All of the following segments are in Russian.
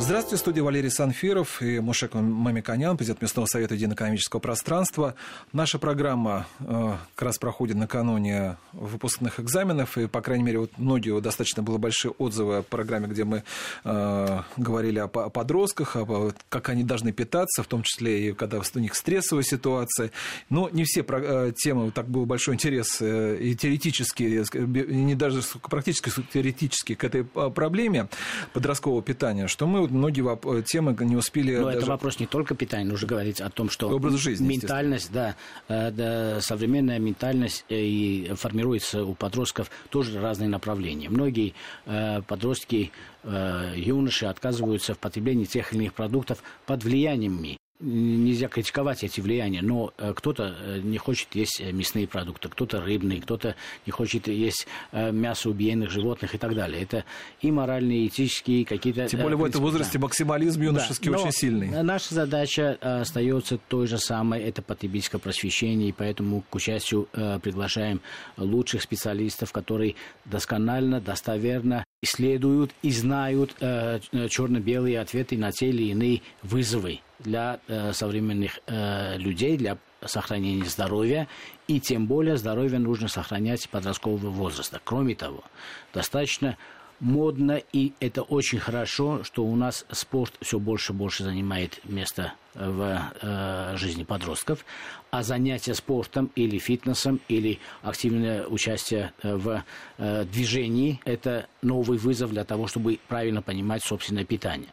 Здравствуйте, в студии Валерий Санфиров и Мушег Мамиконян, президент Мясного совета единого экономического пространства. Наша программа как раз проходит накануне выпускных экзаменов, и, по крайней мере, вот многие достаточно были большие отзывы о программе, где мы говорили о подростках, как они должны питаться, в том числе и когда у них стрессовая ситуация. Но не все темы, так был большой интерес и теоретически, не даже практически, теоретически к этой проблеме подросткового питания, что мы многие темы не успели... Но даже... это вопрос не только питания, нужно говорить о том, что образ жизни, ментальность, да, современная ментальность и формируется у подростков тоже разные направления. Многие подростки, юноши отказываются в потреблении тех или иных продуктов под влиянием МИ. Нельзя критиковать эти влияния, но кто-то не хочет есть мясные продукты, кто-то рыбные, кто-то не хочет есть мясо убиенных животных и так далее. Это и моральные, и этические какие-то... Тем более в этом возрасте максимализм юношеский очень сильный. Наша задача остается той же самой, это потребительское просвещение, и поэтому к участию приглашаем лучших специалистов, которые досконально, достоверно исследуют и знают черно-белые ответы на те или иные вызовы для современных людей, для сохранения здоровья, и тем более здоровье нужно сохранять подросткового возраста. Кроме того, достаточно модно, и это очень хорошо, что у нас спорт все больше и больше занимает место в жизни подростков, а занятия спортом или фитнесом, или активное участие в движении – это новый вызов для того, чтобы правильно понимать собственное питание.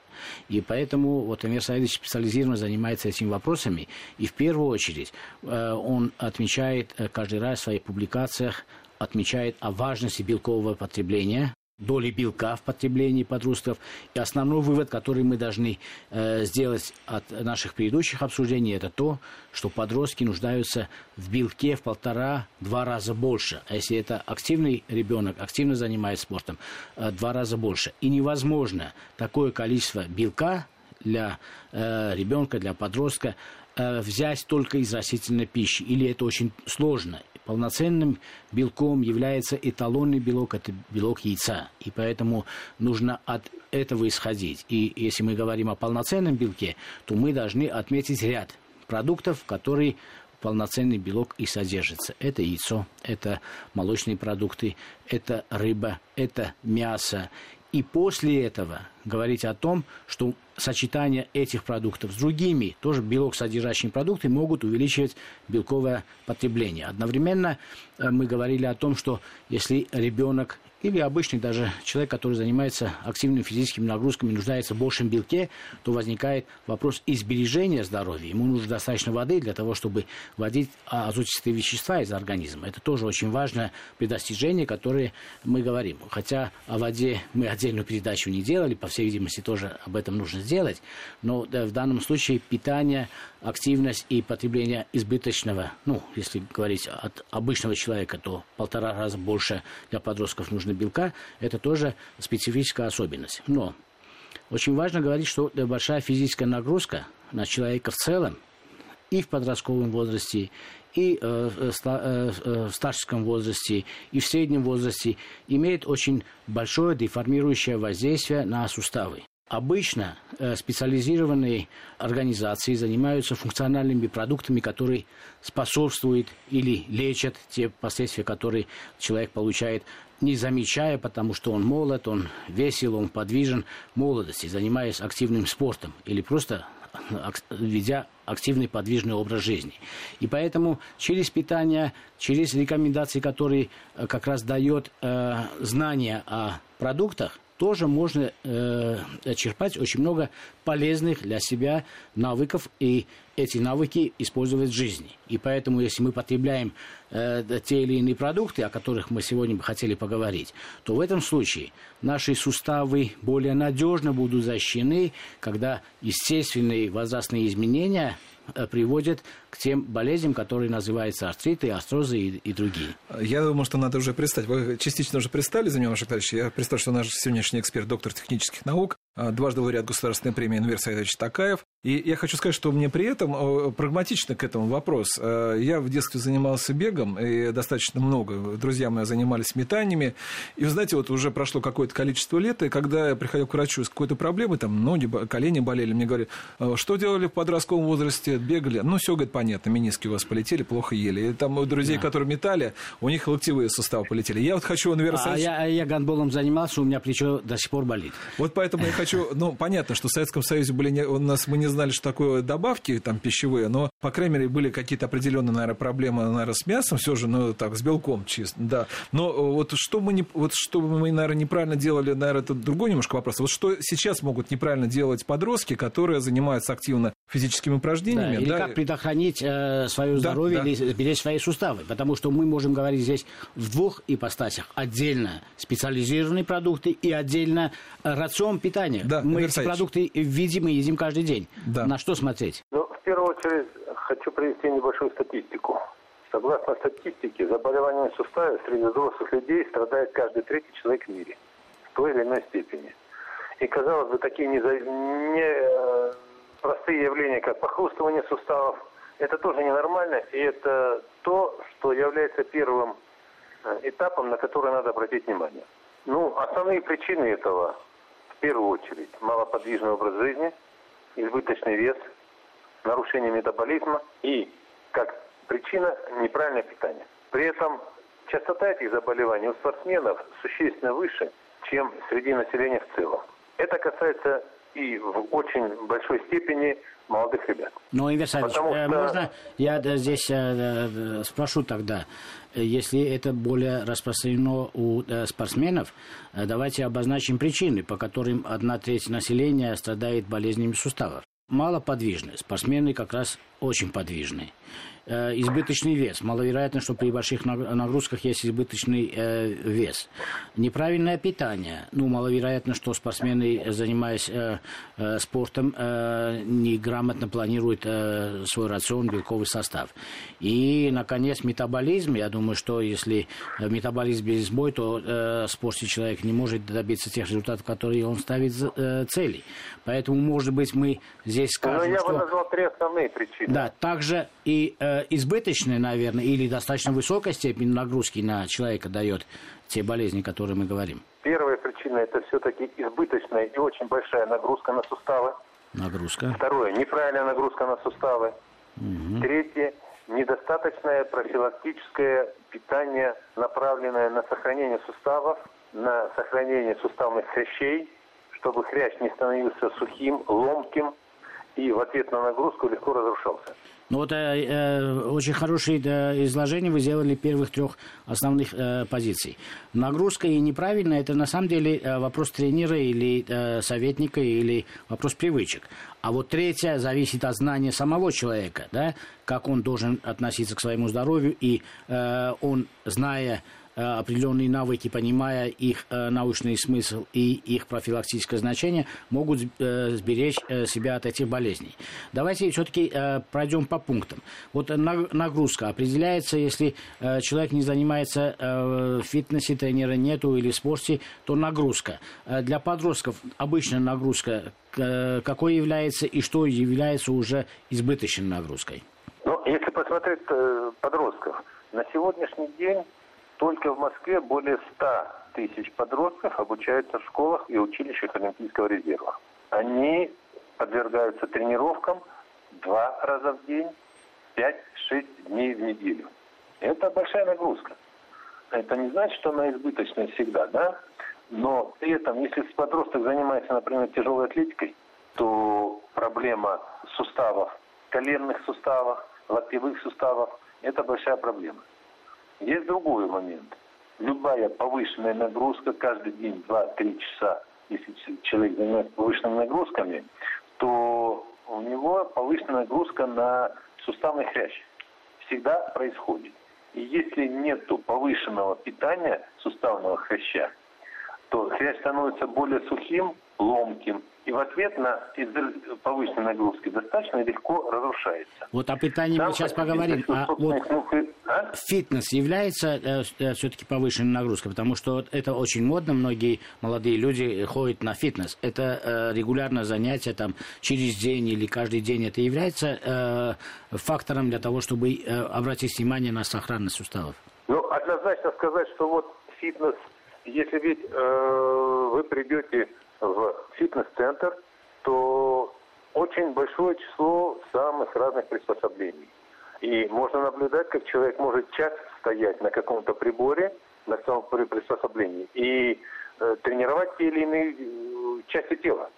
И поэтому вот Эмир Советович специализированно занимается этими вопросами, и в первую очередь он отмечает каждый раз в своих публикациях, отмечает о важности белкового потребления, доли белка в потреблении подростков. И основной вывод, который мы должны сделать от наших предыдущих обсуждений, это то, что подростки нуждаются в белке в 1,5-2 раза больше. А если это активный ребенок, активно занимается спортом, 2 раза больше. И невозможно такое количество белка для ребенка, для подростка взять только из растительной пищи. Или это очень сложно. Полноценным белком является эталонный белок, это белок яйца. И поэтому нужно от этого исходить. И если мы говорим о полноценном белке, то мы должны отметить ряд продуктов, которые полноценный белок и содержится. Это яйцо, это молочные продукты, это рыба, это мясо. И после этого говорить о том, что сочетание этих продуктов с другими, тоже белок содержащими продуктами, могут увеличивать белковое потребление. Одновременно мы говорили о том, что если ребенок или обычный даже человек, который занимается активными физическими нагрузками, нуждается в большем белке, то возникает вопрос избережения здоровья. Ему нужно достаточно воды для того, чтобы выводить азотистые вещества из организма. Это тоже очень важное достижение, которое мы говорим. Хотя о воде мы отдельную передачу не делали, по всей видимости, тоже об этом нужно сделать. Но в данном случае питание, активность и потребление избыточного, если говорить от обычного человека, то 1,5 раза больше для подростков нужно белка, это тоже специфическая особенность. Но очень важно говорить, что большая физическая нагрузка на человека в целом и в подростковом возрасте, и в старческом возрасте, и в среднем возрасте имеет очень большое деформирующее воздействие на суставы. Обычно специализированные организации занимаются функциональными продуктами, которые способствуют или лечат те последствия, которые человек получает, не замечая, потому что он молод, он весел, он подвижен в молодости, занимаясь активным спортом или просто ведя активный подвижный образ жизни. И поэтому через питание, через рекомендации, которые как раз дает знания о продуктах, тоже можно черпать очень много полезных для себя навыков и эти навыки использовать в жизни. И поэтому, если мы потребляем те или иные продукты, о которых мы сегодня бы хотели поговорить, то в этом случае наши суставы более надежно будут защищены, когда естественные возрастные изменения приводят к тем болезням, которые называются артриты, артрозы и другие. Я думаю, что надо уже представить. Вы частично уже представили за меня, Ваше Товарищ. Я представлю, что наш сегодняшний эксперт, доктор технических наук, дважды лауреат государственной премии Анвер Саитович Такаев. И я хочу сказать, что мне при этом прагматично к этому вопрос. Я в детстве занимался бегом, и достаточно много. Друзья мои занимались метаниями. И, вы знаете, вот уже прошло какое-то количество лет, и когда я приходил к врачу с какой-то проблемой, там ноги, колени болели, мне говорят, что делали в подростковом возрасте? Бегали. Ну, все, говорит, понятно, мениски у вас полетели, плохо ели. И там у друзей, которые метали, у них локтевые суставы полетели. Я вот хочу Анвера Саитовича... Я гандболом занимался, у меня плечо до сих пор болит. Вот поэтому я хочу... Ну, понятно, что в Советском Союзе у нас мы не знали, что такое добавки там пищевые, но, по крайней мере, были какие-то определенные, наверное, проблемы, наверное, с мясом, все же, ну, так, с белком чисто, да. Но вот что мы, наверное, неправильно делали, наверное, это другой немножко вопрос. Вот что сейчас могут неправильно делать подростки, которые занимаются активно физическими упражнениями. Да, или как предохранить свое здоровье, или беречь свои суставы, потому что мы можем говорить здесь в двух ипостасях. Отдельно специализированные продукты и отдельно рацион питания. Да, мы эти продукты видим и едим каждый день. Да. На что смотреть? Ну, в первую очередь, хочу привести небольшую статистику. Согласно статистике, заболеванием сустава среди взрослых людей страдает каждый третий человек в мире. В той или иной степени. И, казалось бы, такие простые явления, как похрустывание суставов, это тоже ненормальность, и это то, что является первым этапом, на который надо обратить внимание. Ну, основные причины этого, в первую очередь, малоподвижный образ жизни, избыточный вес, нарушение метаболизма и, как причина, неправильное питание. При этом частота этих заболеваний у спортсменов существенно выше, чем среди населения в целом. Это касается и в очень большой степени молодых ребят. Ну, Игорь Александрович, можно я здесь спрошу тогда, если это более распространено у спортсменов, давайте обозначим причины, по которым 1/3 населения страдает болезнями суставов. Малоподвижные, спортсмены как раз очень подвижные. Избыточный вес. Маловероятно, что при больших нагрузках есть избыточный вес. Неправильное питание. Ну, маловероятно, что спортсмены, занимаясь спортом, неграмотно планируют свой рацион, белковый состав. И, наконец, метаболизм. Я думаю, что если метаболизм без сбоя, то в спорте человек не может добиться тех результатов, которые он ставит цели. Поэтому, может быть, мы здесь скажем, я бы назвал 3 основные причины. Да, также и избыточная, наверное, или достаточно высокая степень нагрузки на человека дает те болезни, о которых мы говорим. Первая причина – это все-таки избыточная и очень большая нагрузка на суставы. Нагрузка. Второе – неправильная нагрузка на суставы. Угу. Третье – недостаточное профилактическое питание, направленное на сохранение суставов, на сохранение суставных хрящей, чтобы хрящ не становился сухим, ломким и в ответ на нагрузку легко разрушался. Ну вот очень хорошее изложение вы сделали первых 3 основных позиций. Нагрузка и неправильно, это на самом деле вопрос тренера или советника, или вопрос привычек. А вот 3 зависит от знания самого человека, да, как он должен относиться к своему здоровью, и он, зная определенные навыки, понимая их научный смысл и их профилактическое значение, могут сберечь себя от этих болезней. Давайте все-таки пройдем по пунктам. Вот нагрузка определяется, если человек не занимается в фитнесе, тренера нету или в спорте, то нагрузка. Для подростков обычная нагрузка какой является и что является уже избыточной нагрузкой? Ну, если посмотреть подростков, на сегодняшний день только в Москве более 100 тысяч подростков обучаются в школах и училищах Олимпийского резерва. Они подвергаются тренировкам 2 раза в день, 5-6 дней в неделю. Это большая нагрузка. Это не значит, что она избыточная всегда, да? Но при этом, если подросток занимается, например, тяжелой атлетикой, то проблема суставов, коленных суставов, локтевых суставов – это большая проблема. Есть другой момент. Любая повышенная нагрузка, каждый день 2-3 часа, если человек занимается повышенными нагрузками, то у него повышенная нагрузка на суставный хрящ всегда происходит. И если нет повышенного питания суставного хряща, то хрящ становится более сухим, ломким. И в ответ на повышенной нагрузки достаточно легко разрушается. Вот о питании мы сейчас поговорим. А вот фитнес является все-таки повышенной нагрузкой, потому что это очень модно. Многие молодые люди ходят на фитнес. Это регулярное занятие там, через день или каждый день. Это является фактором для того, чтобы обратить внимание на сохранность суставов? Ну, однозначно сказать, что вот фитнес, если ведь вы придете в фитнес-центр, то очень большое число самых разных приспособлений. И можно наблюдать, как человек может час стоять на каком-то приборе, на каком-то приспособлении, и тренировать те или иные части тела.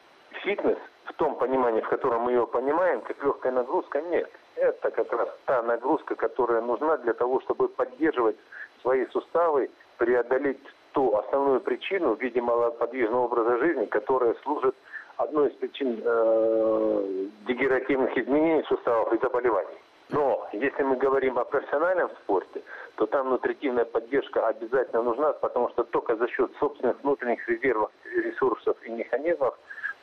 Фитнес в том понимании, в котором мы его понимаем, как легкая нагрузка, нет. Это как раз та нагрузка, которая нужна для того, чтобы поддерживать свои суставы, преодолеть ту основную причину в виде малоподвижного образа жизни, которая служит одной из причин дегенеративных изменений суставов и заболеваний. Но если мы говорим о профессиональном спорте, то там нутритивная поддержка обязательно нужна, потому что только за счет собственных внутренних резервов, ресурсов и механизмов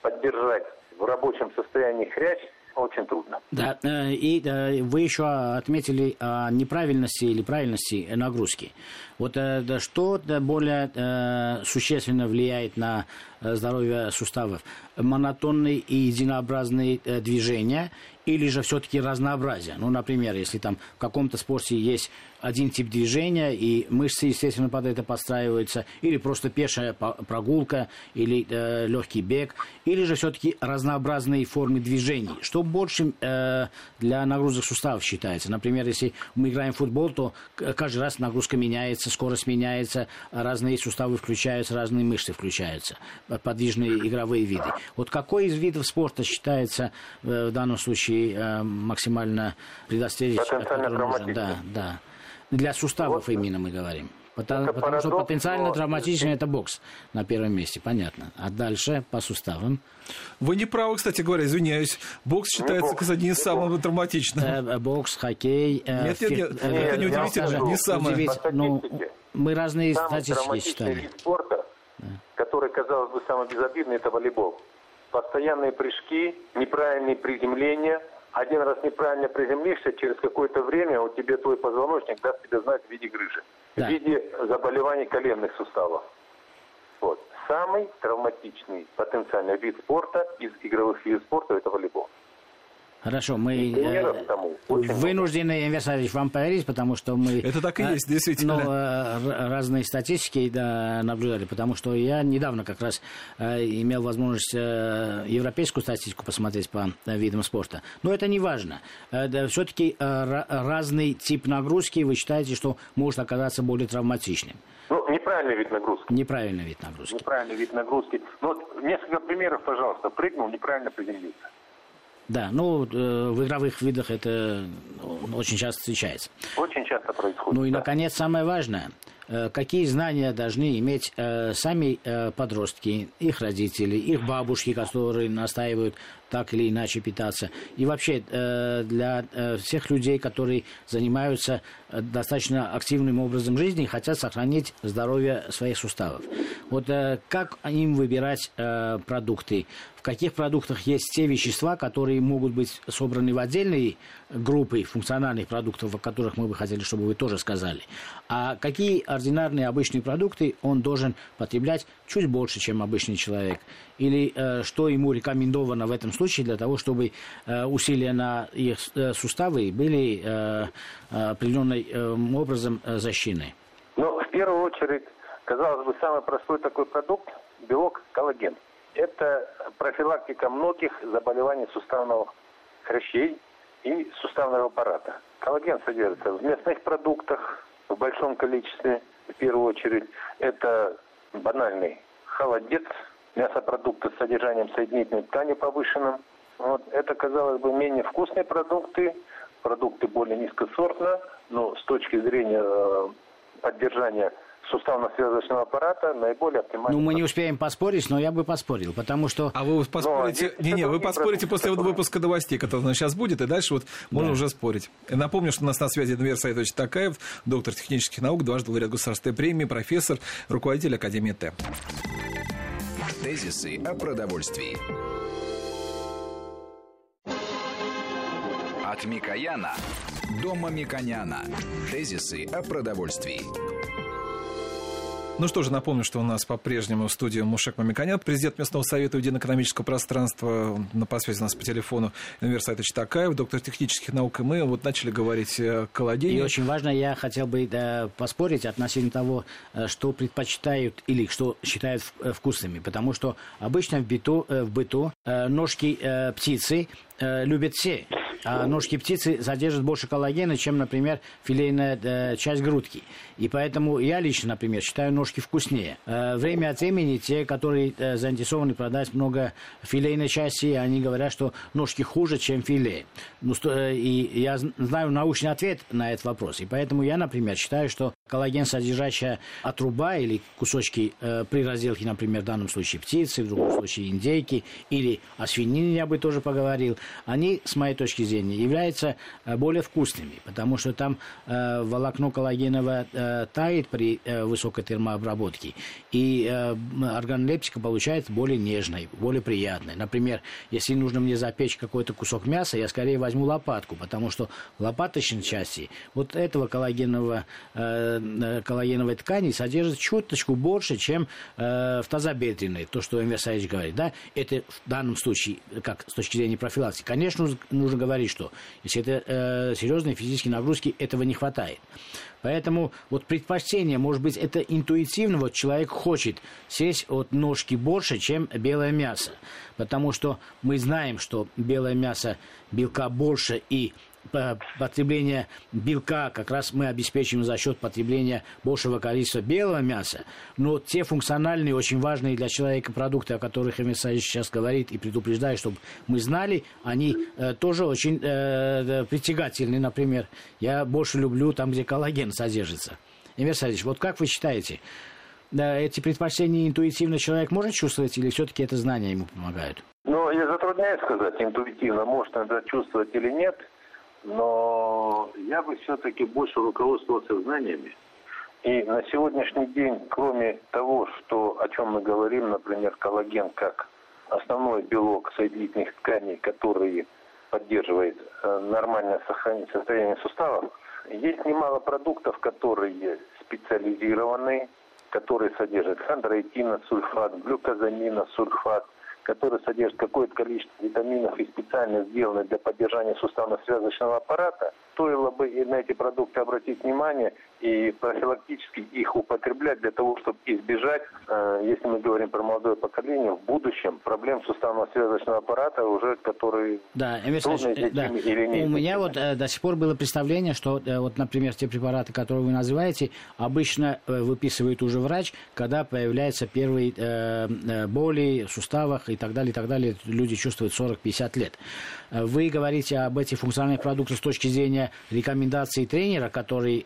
поддержать в рабочем состоянии хрящ очень трудно. Да, и вы еще отметили о неправильности или правильности нагрузки. Вот что более существенно влияет на здоровье суставов? Монотонные и единообразные движения или же все-таки разнообразие? Ну, например, если там в каком-то спорте есть один тип движения, и мышцы, естественно, под это подстраиваются, или просто пешая прогулка, или легкий бег, или же все-таки разнообразные формы движений. Что больше для нагрузок суставов считается? Например, если мы играем в футбол, то каждый раз нагрузка меняется, скорость меняется, разные суставы включаются, разные мышцы включаются, подвижные игровые виды. Вот какой из видов спорта считается в данном случае максимально предостеречь? Да. Для суставов вот, именно мы говорим. Потому что потенциально травматичный это бокс на первом месте, понятно. А дальше по суставам. Вы не правы, кстати говоря, извиняюсь. Бокс считается одним из самых травматичных. Бокс, хоккей. Нет, это не удивительно. Не самое. Ну, мы разные статистики считаем. Вид спорта, который, казалось бы, самый безобидный, это волейбол. Постоянные прыжки, неправильные приземления. Один раз неправильно приземлишься, через какое-то время у тебя твой позвоночник даст тебе знать в виде грыжи, в виде заболеваний коленных суставов. Вот. Самый травматичный потенциальный вид спорта из игровых видов спорта – это волейбол. Хорошо, мы вынуждены, Эмир Саитович, вам поверить, потому что мы это так и есть, действительно. Разные статистики наблюдали, потому что я недавно как раз имел возможность европейскую статистику посмотреть по видам спорта. Но это не важно. Все-таки разный тип нагрузки, вы считаете, что может оказаться более травматичным? Ну, неправильный вид нагрузки. Неправильный вид нагрузки. Неправильный вид нагрузки. Ну, вот несколько примеров, пожалуйста. Прыгнул, неправильно приземлился. Да, ну, в игровых видах это очень часто встречается. Очень часто происходит. Ну и, наконец, самое важное. Какие знания должны иметь сами подростки, их родители, их бабушки, которые настаивают так или иначе питаться. И вообще для всех людей, которые занимаются достаточно активным образом жизни и хотят сохранить здоровье своих суставов. Вот как им выбирать продукты? В каких продуктах есть те вещества, которые могут быть собраны в отдельные группы функциональных продуктов, о которых мы бы хотели, чтобы вы тоже сказали. А какие ординарные обычные продукты он должен потреблять чуть больше, чем обычный человек? Или что ему рекомендовано в этом случае для того, чтобы усилия на их суставы были определенным образом защищены? Ну, в первую очередь, казалось бы, самый простой такой продукт – белок коллаген. Это профилактика многих заболеваний суставного хрящей и суставного аппарата. Коллаген содержится в мясных продуктах, в большом количестве, в первую очередь, это банальный холодец, мясопродукты с содержанием соединительной ткани повышенным. Вот. Это, казалось бы, менее вкусные продукты, продукты более низкосортно, но с точки зрения поддержания суставно-связочного аппарата наиболее оптимально. Ну, мы не успеем поспорить, но я бы поспорил, потому что... А вы поспорите... Не-не, вы поспорите после выпуска новостей, который сейчас будет, и дальше вот можно уже спорить. Напомню, что у нас на связи Анвер Саитович Такаев, доктор технических наук, дважды лауреат государственной премии, профессор, руководитель Академии ТЭП. Тезисы о продовольствии. От Микояна до Мамиконяна. Тезисы о продовольствии. Ну что же, напомню, что у нас по-прежнему в студии Мушег Мамиконян, президент Мясного совета единого экономического пространства. По связи у нас по телефону Анвер Саитович Такаев, доктор технических наук. И мы вот начали говорить о коллагене. И очень важно, я хотел бы поспорить относительно того, что предпочитают или что считают вкусными. Потому что обычно в быту ножки птицы любят все. А ножки птицы содержат больше коллагена, чем, например, филейная часть грудки. И поэтому я лично, например, считаю ножки вкуснее. Время от времени те, которые заинтересованы продать много филейной части, они говорят, что ножки хуже, чем филе. И я знаю научный ответ на этот вопрос. И поэтому я, например, считаю, что коллаген, содержащая отруба или кусочки при разделке, например, в данном случае птицы, в другом случае индейки, или о свинине я бы тоже поговорил, они, с моей точки зрения, являются более вкусными, потому что там волокно коллагеновое тает при высокой термообработке, и органолептика получается более нежной, более приятной. Например, если нужно мне запечь какой-то кусок мяса, я скорее возьму лопатку, потому что в лопаточной части вот этого коллагеновой ткани содержит чуточку больше, чем в тазобедренной, то, что Эмир Саидович говорит. Да? Это в данном случае, как с точки зрения профилактики, конечно, нужно говорить, что если это серьезные физические нагрузки, этого не хватает. Поэтому вот предпочтение, может быть, это интуитивно, вот человек хочет съесть от ножки больше, чем белое мясо, потому что мы знаем, что белое мясо белка больше, и потребление белка как раз мы обеспечиваем за счет потребления большего количества белого мяса. Но те функциональные, очень важные для человека продукты, о которых Эмир Саидович сейчас говорит и предупреждает, чтобы мы знали, они тоже очень притягательны. Например, я больше люблю там, где коллаген содержится. Эмир Саидович, вот как вы считаете, эти предпочтения интуитивно человек может чувствовать, или все-таки это знания ему помогают? Ну, я затрудняюсь сказать интуитивно, может это чувствовать или нет. Но я бы все-таки больше руководствовался знаниями. И на сегодняшний день, кроме того, что, о чем мы говорим, например, коллаген как основной белок соединительных тканей, который поддерживает нормальное состояние суставов, есть немало продуктов, которые специализированы, которые содержат хондроитиносульфат, глюкозаминосульфат, который содержит какое-то количество витаминов и специально сделаны для поддержания суставно-связочного аппарата, стоило бы и на эти продукты обратить внимание и профилактически их употреблять для того, чтобы избежать, если мы говорим про молодое поколение, в будущем проблем суставно-связочного аппарата, уже которые трудно излечимы или не. У меня вот до сих пор было представление, что вот, например, те препараты, которые вы называете, обычно выписывает уже врач, когда появляются первые боли в суставах и так далее, и так далее. Люди чувствуют 40-50 лет. Вы говорите об этих функциональных продуктах с точки зрения рекомендации тренера, который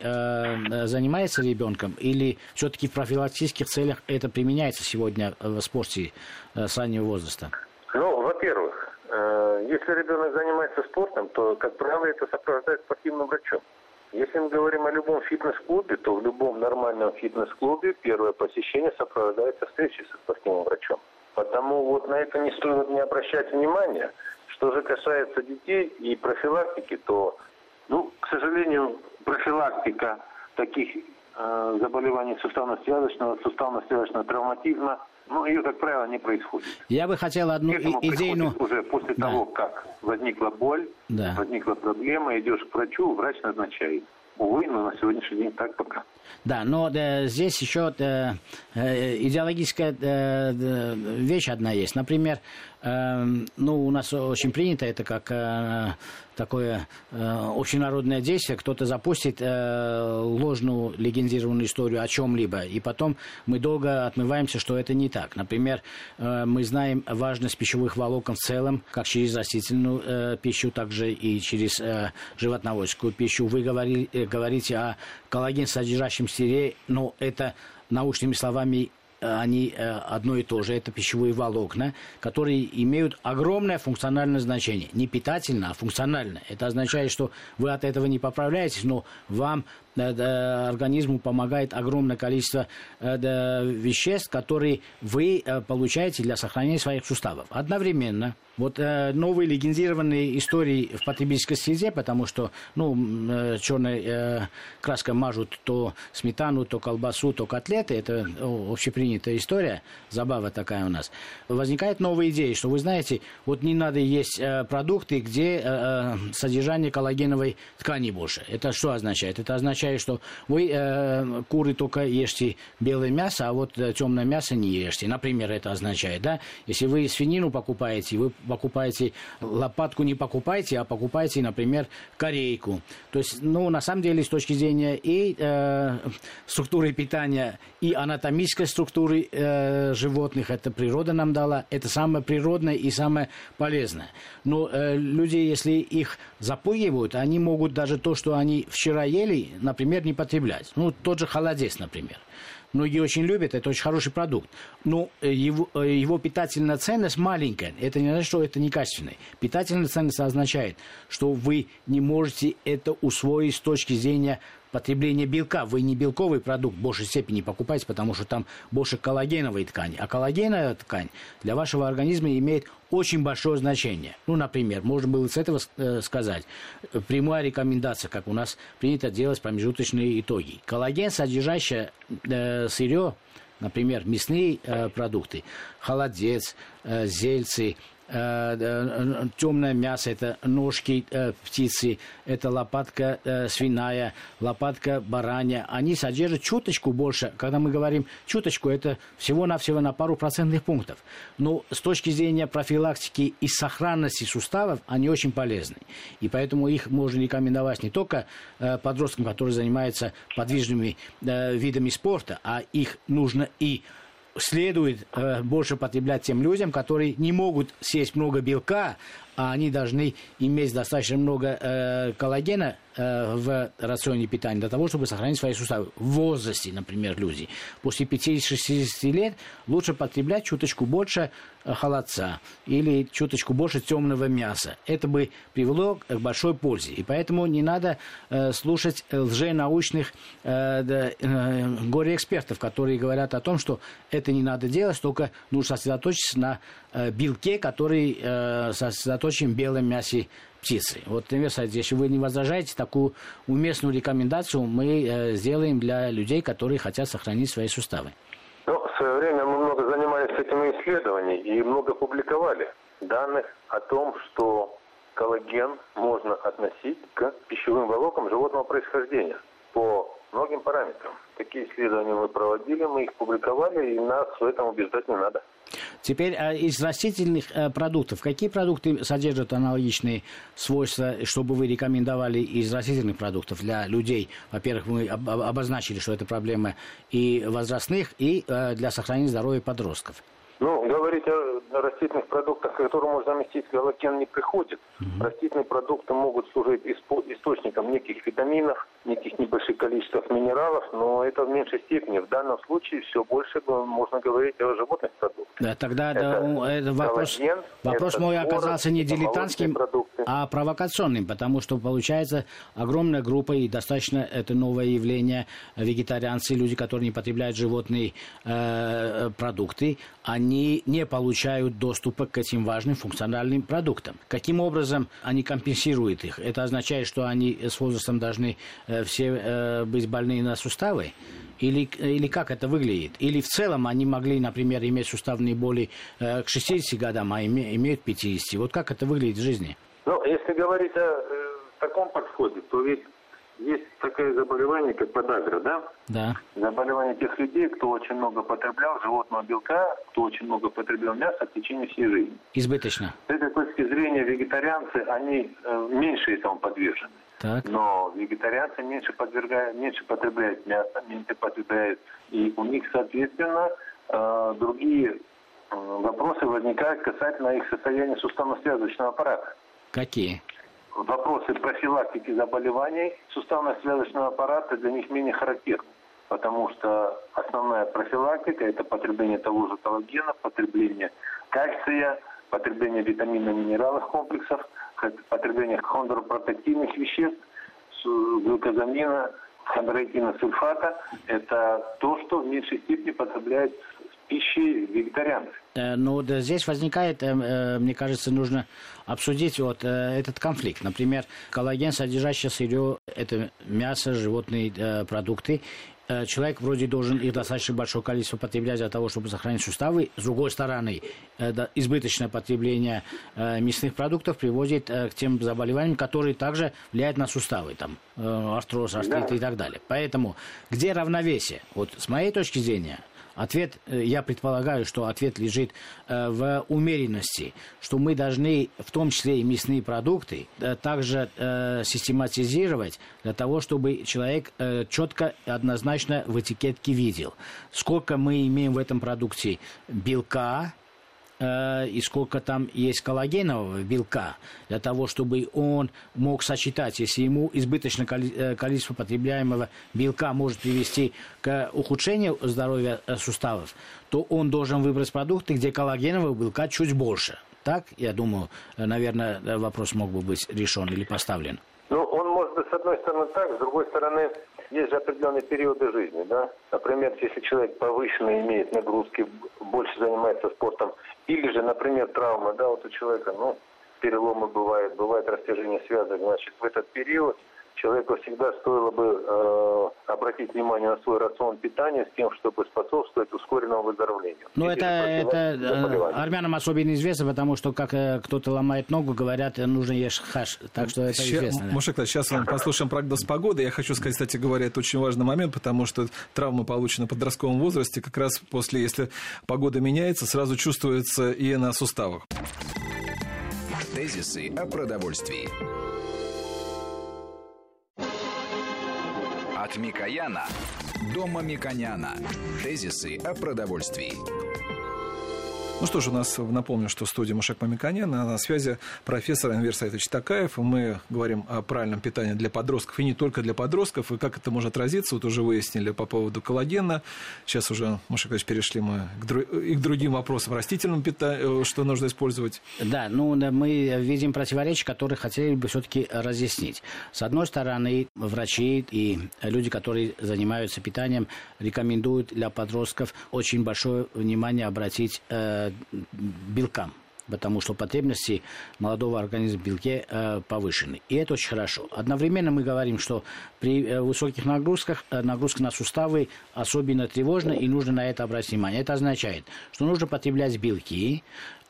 занимается ребенком, или все-таки в профилактических целях это применяется сегодня в спорте с раннего возраста? Ну, во-первых, если ребенок занимается спортом, то, как правило, это сопровождается спортивным врачом. Если мы говорим о любом фитнес-клубе, то в любом нормальном фитнес-клубе первое посещение сопровождается встречей со спортивным врачом. Потому вот на это не стоит не обращать внимания. Что же касается детей и профилактики, то к сожалению, профилактика таких заболеваний суставно-связочного травматизма, ее, как правило, не происходит. Я бы хотел одну идейную... Уже после того, как возникла боль, возникла проблема, идешь к врачу, врач назначает. Увы, но на сегодняшний день так пока. Да, но здесь еще идеологическая вещь одна есть. Например, у нас очень принято это как такое общенародное действие. Кто-то запустит ложную легендированную историю о чем-либо, и потом мы долго отмываемся, что это не так. Например, мы знаем важность пищевых волокон в целом, как через растительную пищу, так же и через животноводческую пищу. Вы говорите о коллаген, содержащем сыре, но это научными словами они одно и то же. Это пищевые волокна, которые имеют огромное функциональное значение. Не питательное, а функциональное. Это означает, что вы от этого не поправляетесь, но вам организму помогает огромное количество веществ, которые вы получаете для сохранения своих суставов. Одновременно вот новые легендированные истории в потребительской среде, потому что черной краской мажут то сметану, то колбасу, то котлеты. Это общепринятая история, забава такая у нас. Возникает новая идея, что вы знаете, вот не надо есть продукты, где содержание коллагеновой ткани больше. Это что означает? Это означает, что вы куры только ешьте белое мясо, а вот темное мясо не ешьте. Например, это означает, да? Если вы свинину покупаете, вы покупаете лопатку, не покупаете, а покупаете, например, корейку. То есть, на самом деле, с точки зрения и структуры питания, и анатомической структуры животных, это природа нам дала, это самое природное и самое полезное. Но люди, если их запугивают, они могут даже то, что они вчера ели, например, не потреблять. Тот же холодец, например. Многие очень любят, это очень хороший продукт. Но его питательная ценность маленькая. Это не значит, что это некачественный. Питательная ценность означает, что вы не можете это усвоить с точки зрения потребление белка. Вы не белковый продукт в большей степени покупаете, потому что там больше коллагеновой ткани. А коллагеновая ткань для вашего организма имеет очень большое значение. Например, можно было с этого сказать. Прямая рекомендация, как у нас принято делать промежуточные итоги. Коллаген, содержащее сырье, например, мясные продукты, холодец, зельцы, темное мясо, это ножки птицы, это лопатка свиная, лопатка баранья. Они содержат чуточку больше. Когда мы говорим чуточку, это всего-навсего на пару процентных пунктов. Но с точки зрения профилактики и сохранности суставов они очень полезны. И поэтому их можно рекомендовать не только подросткам, которые занимаются подвижными видами спорта, а их нужно и следует больше потреблять тем людям, которые не могут съесть много белка, а они должны иметь достаточно много коллагена в рационе питания для того, чтобы сохранить свои суставы. В возрасте, например, люди после 50-60 лет лучше потреблять чуточку больше холодца или чуточку больше темного мяса. Это бы привело к большой пользе. И поэтому не надо слушать лженаучных горе-экспертов, которые говорят о том, что это не надо делать, только нужно сосредоточиться на белке, который сосредоточен в белом мясе птицы. Вот, Анвер Саитович, если вы не возражаете, такую уместную рекомендацию мы сделаем для людей, которые хотят сохранить свои суставы. В свое время мы много занимались этими исследованиями и много публиковали данных о том, что коллаген можно относить к пищевым волокам животного происхождения по многим параметрам. Такие исследования мы проводили, мы их публиковали, и нас в этом убеждать не надо. Теперь из растительных продуктов. Какие продукты содержат аналогичные свойства, чтобы вы рекомендовали из растительных продуктов для людей? Во-первых, мы обозначили, что это проблема и возрастных, и для сохранения здоровья подростков. Говорить о растительных продуктах, которые можно заместить коллаген, не приходит. Растительные продукты могут служить источником неких витаминов, неких небольших количеств минералов, но это в меньшей степени. В данном случае все больше можно говорить о животных продуктах. Да, тогда это вопрос мой оказался не дилетантским, а провокационным, потому что получается огромная группа, и достаточно это новое явление, вегетарианцы, люди, которые не потребляют животные продукты, они не получают доступа к этим важным функциональным продуктам. Каким образом они компенсируют их? Это означает, что они с возрастом должны все быть больны на суставы? Или как это выглядит? Или в целом они могли, например, иметь суставные боли к 60 годам, а имеют 50? Вот как это выглядит в жизни? Если говорить о таком подходе, то ведь есть такое заболевание, как подагра, да? Да. Заболевание тех людей, кто очень много потреблял животного белка, кто очень много потреблял мяса в течение всей жизни. Избыточно. С этой точки зрения вегетарианцы, они меньше этому подвержены. Так. Но вегетарианцы меньше потребляют мясо, меньше потребляют. И у них, соответственно, другие вопросы возникают касательно их состояния суставно-связочного аппарата. Какие? Вопросы профилактики заболеваний суставно-связочного аппарата для них менее характерны, потому что основная профилактика – это потребление того же коллагена, потребление кальция, потребление витаминов и минералов комплексов, потребление хондропротективных веществ, глюкозамина, хондроитиносульфата – это то, что в меньшей степени потребляет пищи вегетарианцев. Ну, да, здесь возникает, мне кажется, нужно обсудить вот этот конфликт. Например, коллаген, содержащий сырье, это мясо, животные продукты. Человек вроде должен их достаточно большое количество потреблять для того, чтобы сохранить суставы. С другой стороны, избыточное потребление мясных продуктов приводит к тем заболеваниям, которые также влияют на суставы, там, артроз, артрит и так далее. Поэтому где равновесие? Вот с моей точки зрения, ответ, я предполагаю, что ответ лежит в умеренности, что мы должны, в том числе и мясные продукты, также систематизировать для того, чтобы человек четко и однозначно в этикетке видел, сколько мы имеем в этом продукте белка и сколько там есть коллагенового белка, для того, чтобы он мог сочетать. Если ему избыточное количество потребляемого белка может привести к ухудшению здоровья суставов, то он должен выбрать продукты, где коллагенового белка чуть больше. Так, я думаю, наверное, вопрос мог бы быть решен или поставлен. Ну, он может быть, с одной стороны, так, с другой стороны, есть же определенные периоды жизни, да. Например, если человек повышенно имеет нагрузки, больше занимается спортом, или же, например, травма, да, вот у человека, ну, переломы бывают, бывает растяжение связок, значит, в этот период человеку всегда стоило бы обратить внимание на свой рацион питания с тем, чтобы способствовать ускоренному выздоровлению. Ну, это армянам особенно известно, потому что, как кто-то ломает ногу, говорят, нужно ешь хаш. Так что это известно. Да. Мушег, сейчас мы послушаем прогноз погоды. Я хочу сказать, кстати говоря, это очень важный момент, потому что травма получена в подростковом возрасте. Как раз после, если погода меняется, сразу чувствуется и на суставах. Тезисы о продовольствии. От Микояна до Мамиконяна. Тезисы о продовольствии. Ну что ж, у нас, напомню, что в студии Мушег Мамиконян, на связи профессор Анвер Саитович Такаев. Мы говорим о правильном питании для подростков и не только для подростков, и как это может отразиться. Вот уже выяснили по поводу коллагена. Сейчас уже, Мушег Ильич, перешли мы к другим вопросам, растительному питанию, что нужно использовать. Да, ну мы видим противоречия, которые хотели бы все-таки разъяснить. С одной стороны, врачи и люди, которые занимаются питанием, рекомендуют для подростков очень большое внимание обратить белкам, потому что потребности молодого организма в белке повышены. И это очень хорошо. Одновременно мы говорим, что при высоких нагрузках нагрузка на суставы особенно тревожна, и нужно на это обратить внимание. Это означает, что нужно потреблять белки,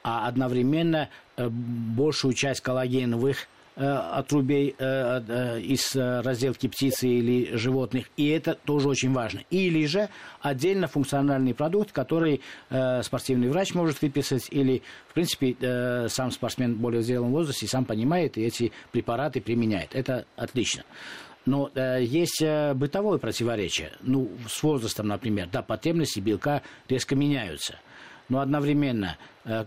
а одновременно большую часть коллагеновых отрубей из разделки птицы или животных. И это тоже очень важно. Или же отдельно функциональный продукт, который спортивный врач может выписать, или, в принципе, сам спортсмен более в зрелом возрасте сам понимает и эти препараты применяет. Это отлично. Но есть бытовое противоречие. Ну, с возрастом, например, да, потребности белка резко меняются. Но одновременно,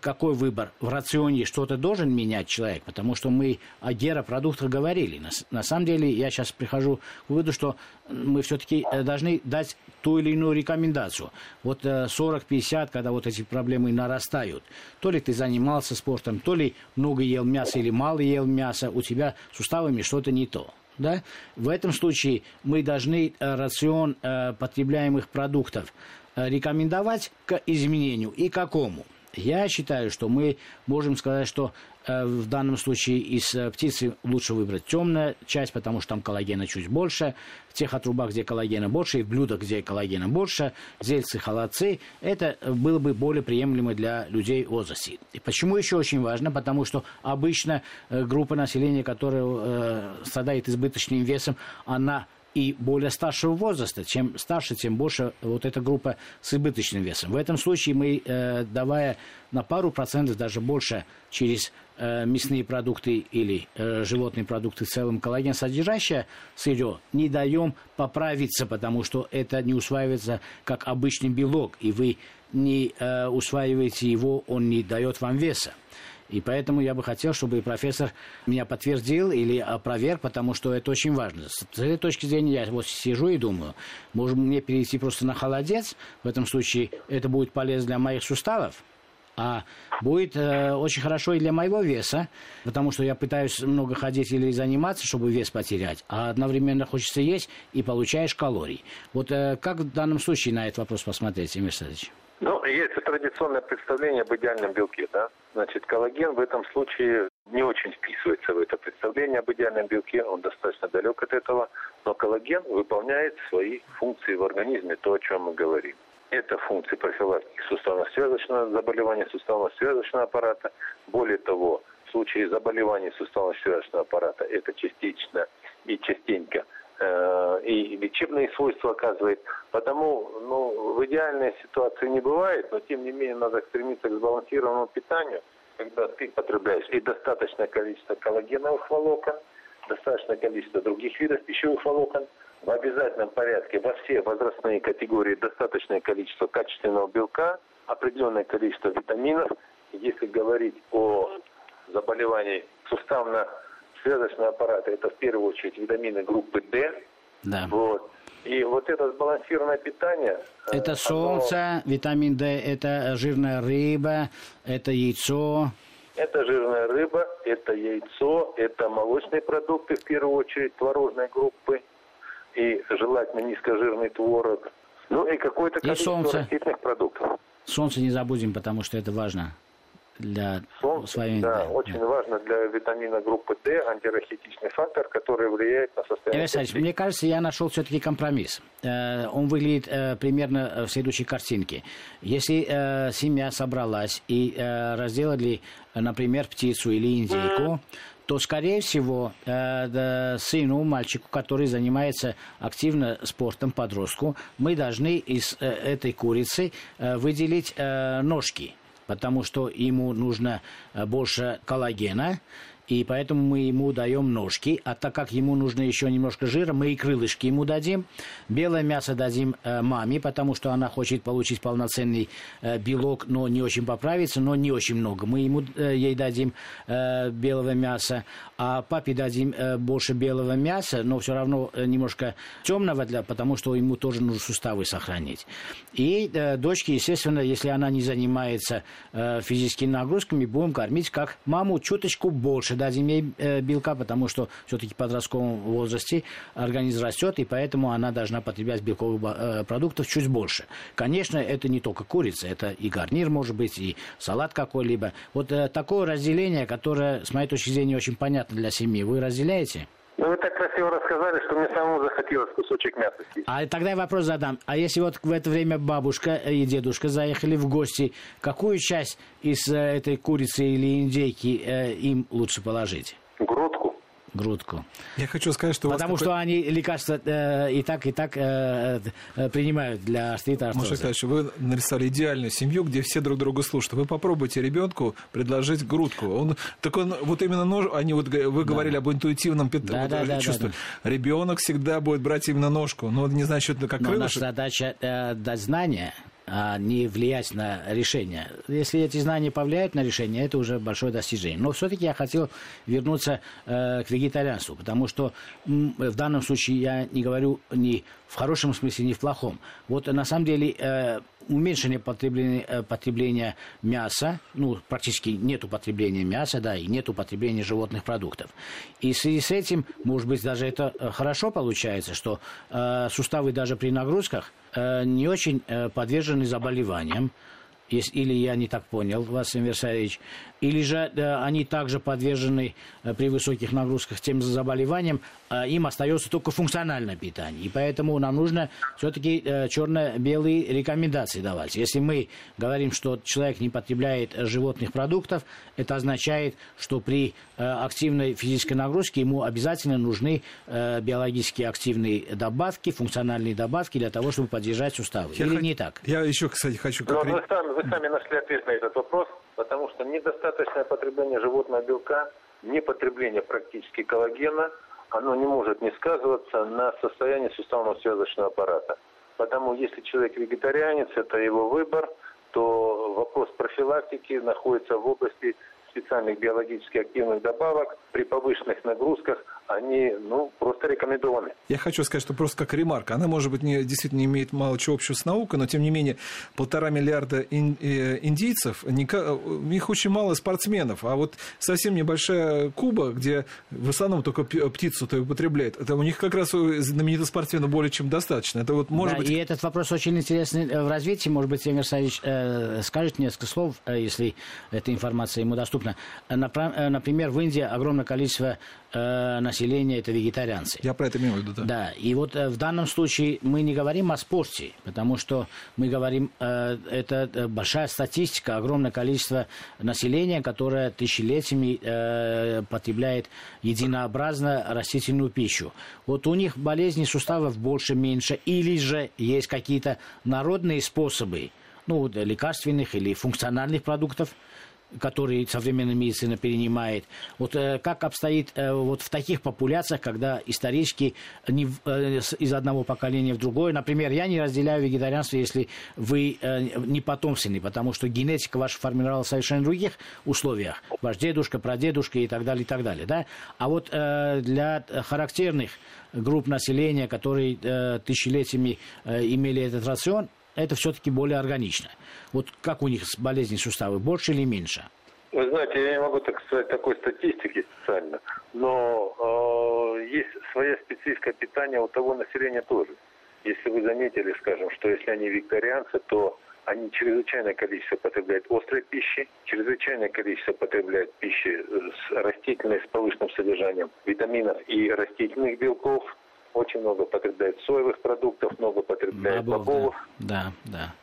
какой выбор? В рационе что-то должен менять человек, потому что мы о геропродуктах говорили. На самом деле, я сейчас прихожу к выводу, что мы все-таки должны дать ту или иную рекомендацию. Вот 40-50, когда вот эти проблемы нарастают. То ли ты занимался спортом, то ли много ел мяса или мало ел мяса, у тебя суставами что-то не то. Да? В этом случае мы должны рацион потребляемых продуктов рекомендовать к изменению. И какому? Я считаю, что мы можем сказать, что в данном случае из птицы лучше выбрать темную часть, потому что там коллагена чуть больше, в тех отрубах, где коллагена больше, и в блюдах, где коллагена больше, зельцы, холодцы. Это было бы более приемлемо для людей в возрасте. И почему еще очень важно? Потому что обычно группа населения, которая страдает избыточным весом, она и более старшего возраста. Чем старше, тем больше вот эта группа с избыточным весом. В этом случае мы, давая на пару процентов, даже больше, через мясные продукты или животные продукты в целом коллаген, содержащее сырье, не даем поправиться, потому что это не усваивается как обычный белок, и вы не усваиваете его, он не дает вам веса. И поэтому я бы хотел, чтобы профессор меня подтвердил или опроверг, потому что это очень важно. С этой точки зрения я вот сижу и думаю, может мне перейти просто на холодец, в этом случае это будет полезно для моих суставов, а будет очень хорошо и для моего веса, потому что я пытаюсь много ходить или заниматься, чтобы вес потерять, а одновременно хочется есть и получаешь калорий. Вот как в данном случае на этот вопрос посмотреть, Эмир Саитович? Ну, есть традиционное представление об идеальном белке, да? Значит, коллаген в этом случае не очень вписывается в это представление об идеальном белке, он достаточно далек от этого, но коллаген выполняет свои функции в организме, то, о чем мы говорим. Это функции профилактики суставно-связочного заболевания суставно-связочного аппарата. Более того, в случае заболеваний суставно-связочного аппарата это частично и частенько и лечебные свойства оказывает. Потому в идеальной ситуации не бывает, но тем не менее надо стремиться к сбалансированному питанию, когда ты потребляешь и достаточное количество коллагеновых волокон, достаточное количество других видов пищевых волокон, в обязательном порядке во все возрастные категории достаточное количество качественного белка, определенное количество витаминов. Если говорить о заболевании суставно-связочного аппарата, это в первую очередь витамины группы D. Да. Вот. И вот это сбалансированное питание... Это солнце, витамин D, это жирная рыба, это яйцо... Это жирная рыба, это яйцо, это молочные продукты, в первую очередь творожной группы, и желательно низкожирный творог, и какое-то количество растительных продуктов. Солнце не забудем, потому что это важно для своей... Да, очень важно для витамина группы D, антирахитичный фактор, который влияет на состояние... Александр, мне кажется, я нашел все-таки компромисс. Он выглядит примерно в следующей картинке. Если семья собралась и разделали, например, птицу или индейку, то, скорее всего, сыну, мальчику, который занимается активно спортом, подростку, мы должны из этой курицы выделить ножки, потому что ему нужно больше коллагена, и поэтому мы ему даем ножки. А так как ему нужно еще немножко жира, мы и крылышки ему дадим. Белое мясо дадим маме, потому что она хочет получить полноценный белок, но не очень поправится, но не очень много. Мы ей дадим белого мяса, а папе дадим больше белого мяса, но все равно немножко темного, потому что ему тоже нужно суставы сохранить. И дочке, естественно, если она не занимается физическими нагрузками, будем кормить как маму, чуточку больше дадим ей белка, потому что все-таки в подростковом возрасте организм растет, и поэтому она должна потреблять белковых продуктов чуть больше. Конечно, это не только курица, это и гарнир, может быть, и салат какой-либо. Вот такое разделение, которое, с моей точки зрения, очень понятно для семьи. Вы разделяете? Вы так красиво рассказали, что мне самому захотелось кусочек мяса съесть. А тогда я вопрос задам. А если вот в это время бабушка и дедушка заехали в гости, какую часть из этой курицы или индейки им лучше положить? Грудку. Я хочу сказать, что... Потому что они лекарства и так принимают для артрита, артоза. Мушег Мамиконян, вы нарисовали идеальную семью, где все друг друга слушают. Вы попробуйте ребенку предложить грудку. Вы говорили об интуитивном чувстве. Да. Ребенок всегда будет брать именно ножку. Но это не значит, как крылышек. Наша задача дать знания, а не влиять на решение. Если эти знания повлияют на решение, это уже большое достижение. Но все-таки я хотел вернуться к вегетарианству, потому что в данном случае я не говорю ни в хорошем смысле, ни в плохом. Вот на самом деле уменьшение потребления мяса, практически нет употребления мяса, да, и нет употребления животных продуктов. И в связи с этим, может быть, даже это хорошо получается, что суставы даже при нагрузках не очень подвержены заболеваниям, или я не так понял вас, Анвер Саитович, или же они также подвержены при высоких нагрузках тем заболеваниям, им остается только функциональное питание. И поэтому нам нужно все-таки черно-белые рекомендации давать. Если мы говорим, что человек не потребляет животных продуктов, это означает, что при активной физической нагрузке ему обязательно нужны биологически активные добавки, функциональные добавки для того, чтобы поддержать суставы. Не так? Я еще, кстати, хочу... Вы сами нашли ответ на этот вопрос, потому что недостаточное потребление животного белка, непотребление практически коллагена, оно не может не сказываться на состоянии суставно-связочного аппарата. Потому если человек вегетарианец, это его выбор, то вопрос профилактики находится в области специальных биологически активных добавок при повышенных нагрузках, они, просто рекомендованы. Я хочу сказать, что просто как ремарка, она, может быть, действительно имеет мало чего общего с наукой, но, тем не менее, 1,5 миллиарда индийцев, их очень мало спортсменов, а вот совсем небольшая Куба, где в основном только птицу-то употребляют, это у них как раз знаменитых спортсменов более чем достаточно. Это вот, может быть... И этот вопрос очень интересный в развитии, может быть, Эмир Саитович скажет несколько слов, если эта информация ему доступна. Например, в Индии огромное количество населения — это вегетарианцы. Я про это имею в виду, да. Да, и вот в данном случае мы не говорим о спорте, потому что мы говорим, это большая статистика, огромное количество населения, которое тысячелетиями потребляет единообразно растительную пищу. Вот у них болезней суставов больше-меньше, или же есть какие-то народные способы, лекарственных или функциональных продуктов, которые современная медицина перенимает. Вот как обстоит вот в таких популяциях, когда исторически из одного поколения в другое. Например, я не разделяю вегетарианство, если вы не потомственный, потому что генетика ваша формировалась в совершенно других условиях. Ваш дедушка, прадедушка и так далее, и так далее. Да? А вот для характерных групп населения, которые тысячелетиями имели этот рацион, это все-таки более органично. Вот как у них с болезнью суставы, больше или меньше? Вы знаете, я не могу так сказать такой статистики специально, но есть своя специфика питания у того населения тоже. Если вы заметили, скажем, что если они вегетарианцы, то они чрезвычайное количество потребляют острой пищи, чрезвычайное количество потребляют пищи растительной с повышенным содержанием витаминов и растительных белков. Очень много потребляет соевых продуктов, много потребляет бобовых. Да.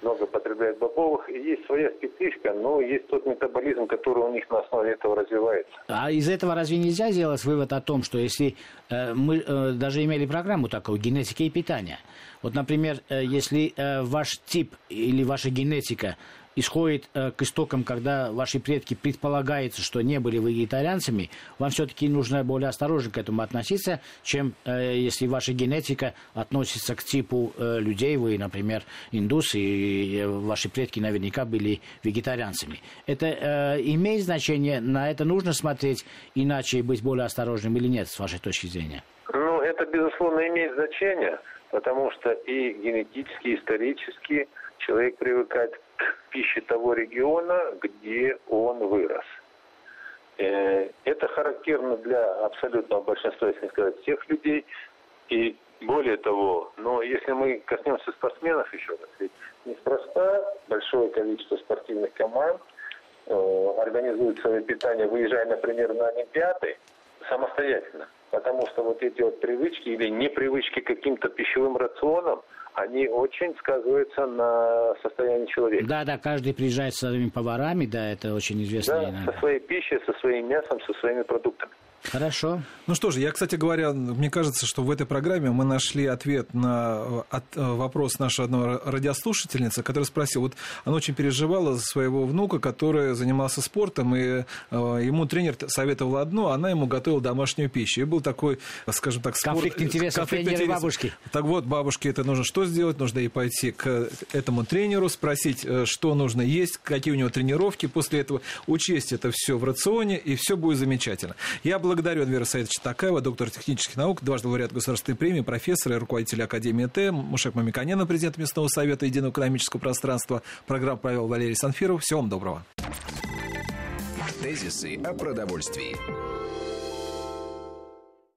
Много потребляет бобовых. И есть своя специфика, но есть тот метаболизм, который у них на основе этого развивается. А из этого разве нельзя сделать вывод о том, что если мы даже имели программу такую, генетики и питания. Вот, например, если ваш тип или ваша генетика исходит к истокам, когда ваши предки предполагается, что не были вегетарианцами, вам все-таки нужно более осторожно к этому относиться, чем если ваша генетика относится к типу людей, вы, например, индусы, и ваши предки наверняка были вегетарианцами. Это имеет значение, на это нужно смотреть, иначе быть более осторожным или нет, с вашей точки зрения? Это, безусловно, имеет значение, потому что и генетически, и исторически человек привыкает к пище того региона, где он вырос. Это характерно для абсолютного большинства, если не сказать, всех людей. И более того, если мы коснемся спортсменов еще раз, ведь неспроста большое количество спортивных команд организуют свое питание, выезжая, например, на Олимпиады самостоятельно. Потому что эти привычки или непривычки к каким-то пищевым рационам, они очень сказываются на состоянии человека. Да, каждый приезжает со своими поварами, это очень известно. Да, со своей пищей, со своим мясом, со своими продуктами. Хорошо. Что же, я, кстати говоря, мне кажется, что в этой программе мы нашли ответ на вопрос нашей одной радиослушательницы, которая спросила, она очень переживала за своего внука, который занимался спортом, и ему тренер советовал одно, а она ему готовила домашнюю пищу. И был такой, скажем так, конфликт интересов тренера и бабушки. Так вот, бабушке это нужно что сделать? Нужно ей пойти к этому тренеру, спросить, что нужно есть, какие у него тренировки, после этого учесть это все в рационе, и все будет замечательно. Я благодарю Анвера Саитовича Такаева, доктора технических наук, дважды лауреат государственной премии, профессора и руководителя Академии ТЭП, Мушег Мамиконяна, президента Мясного совета единого экономического пространства. Программу провел Валерий Санфиров. Всего вам доброго. Тезисы о продовольствии.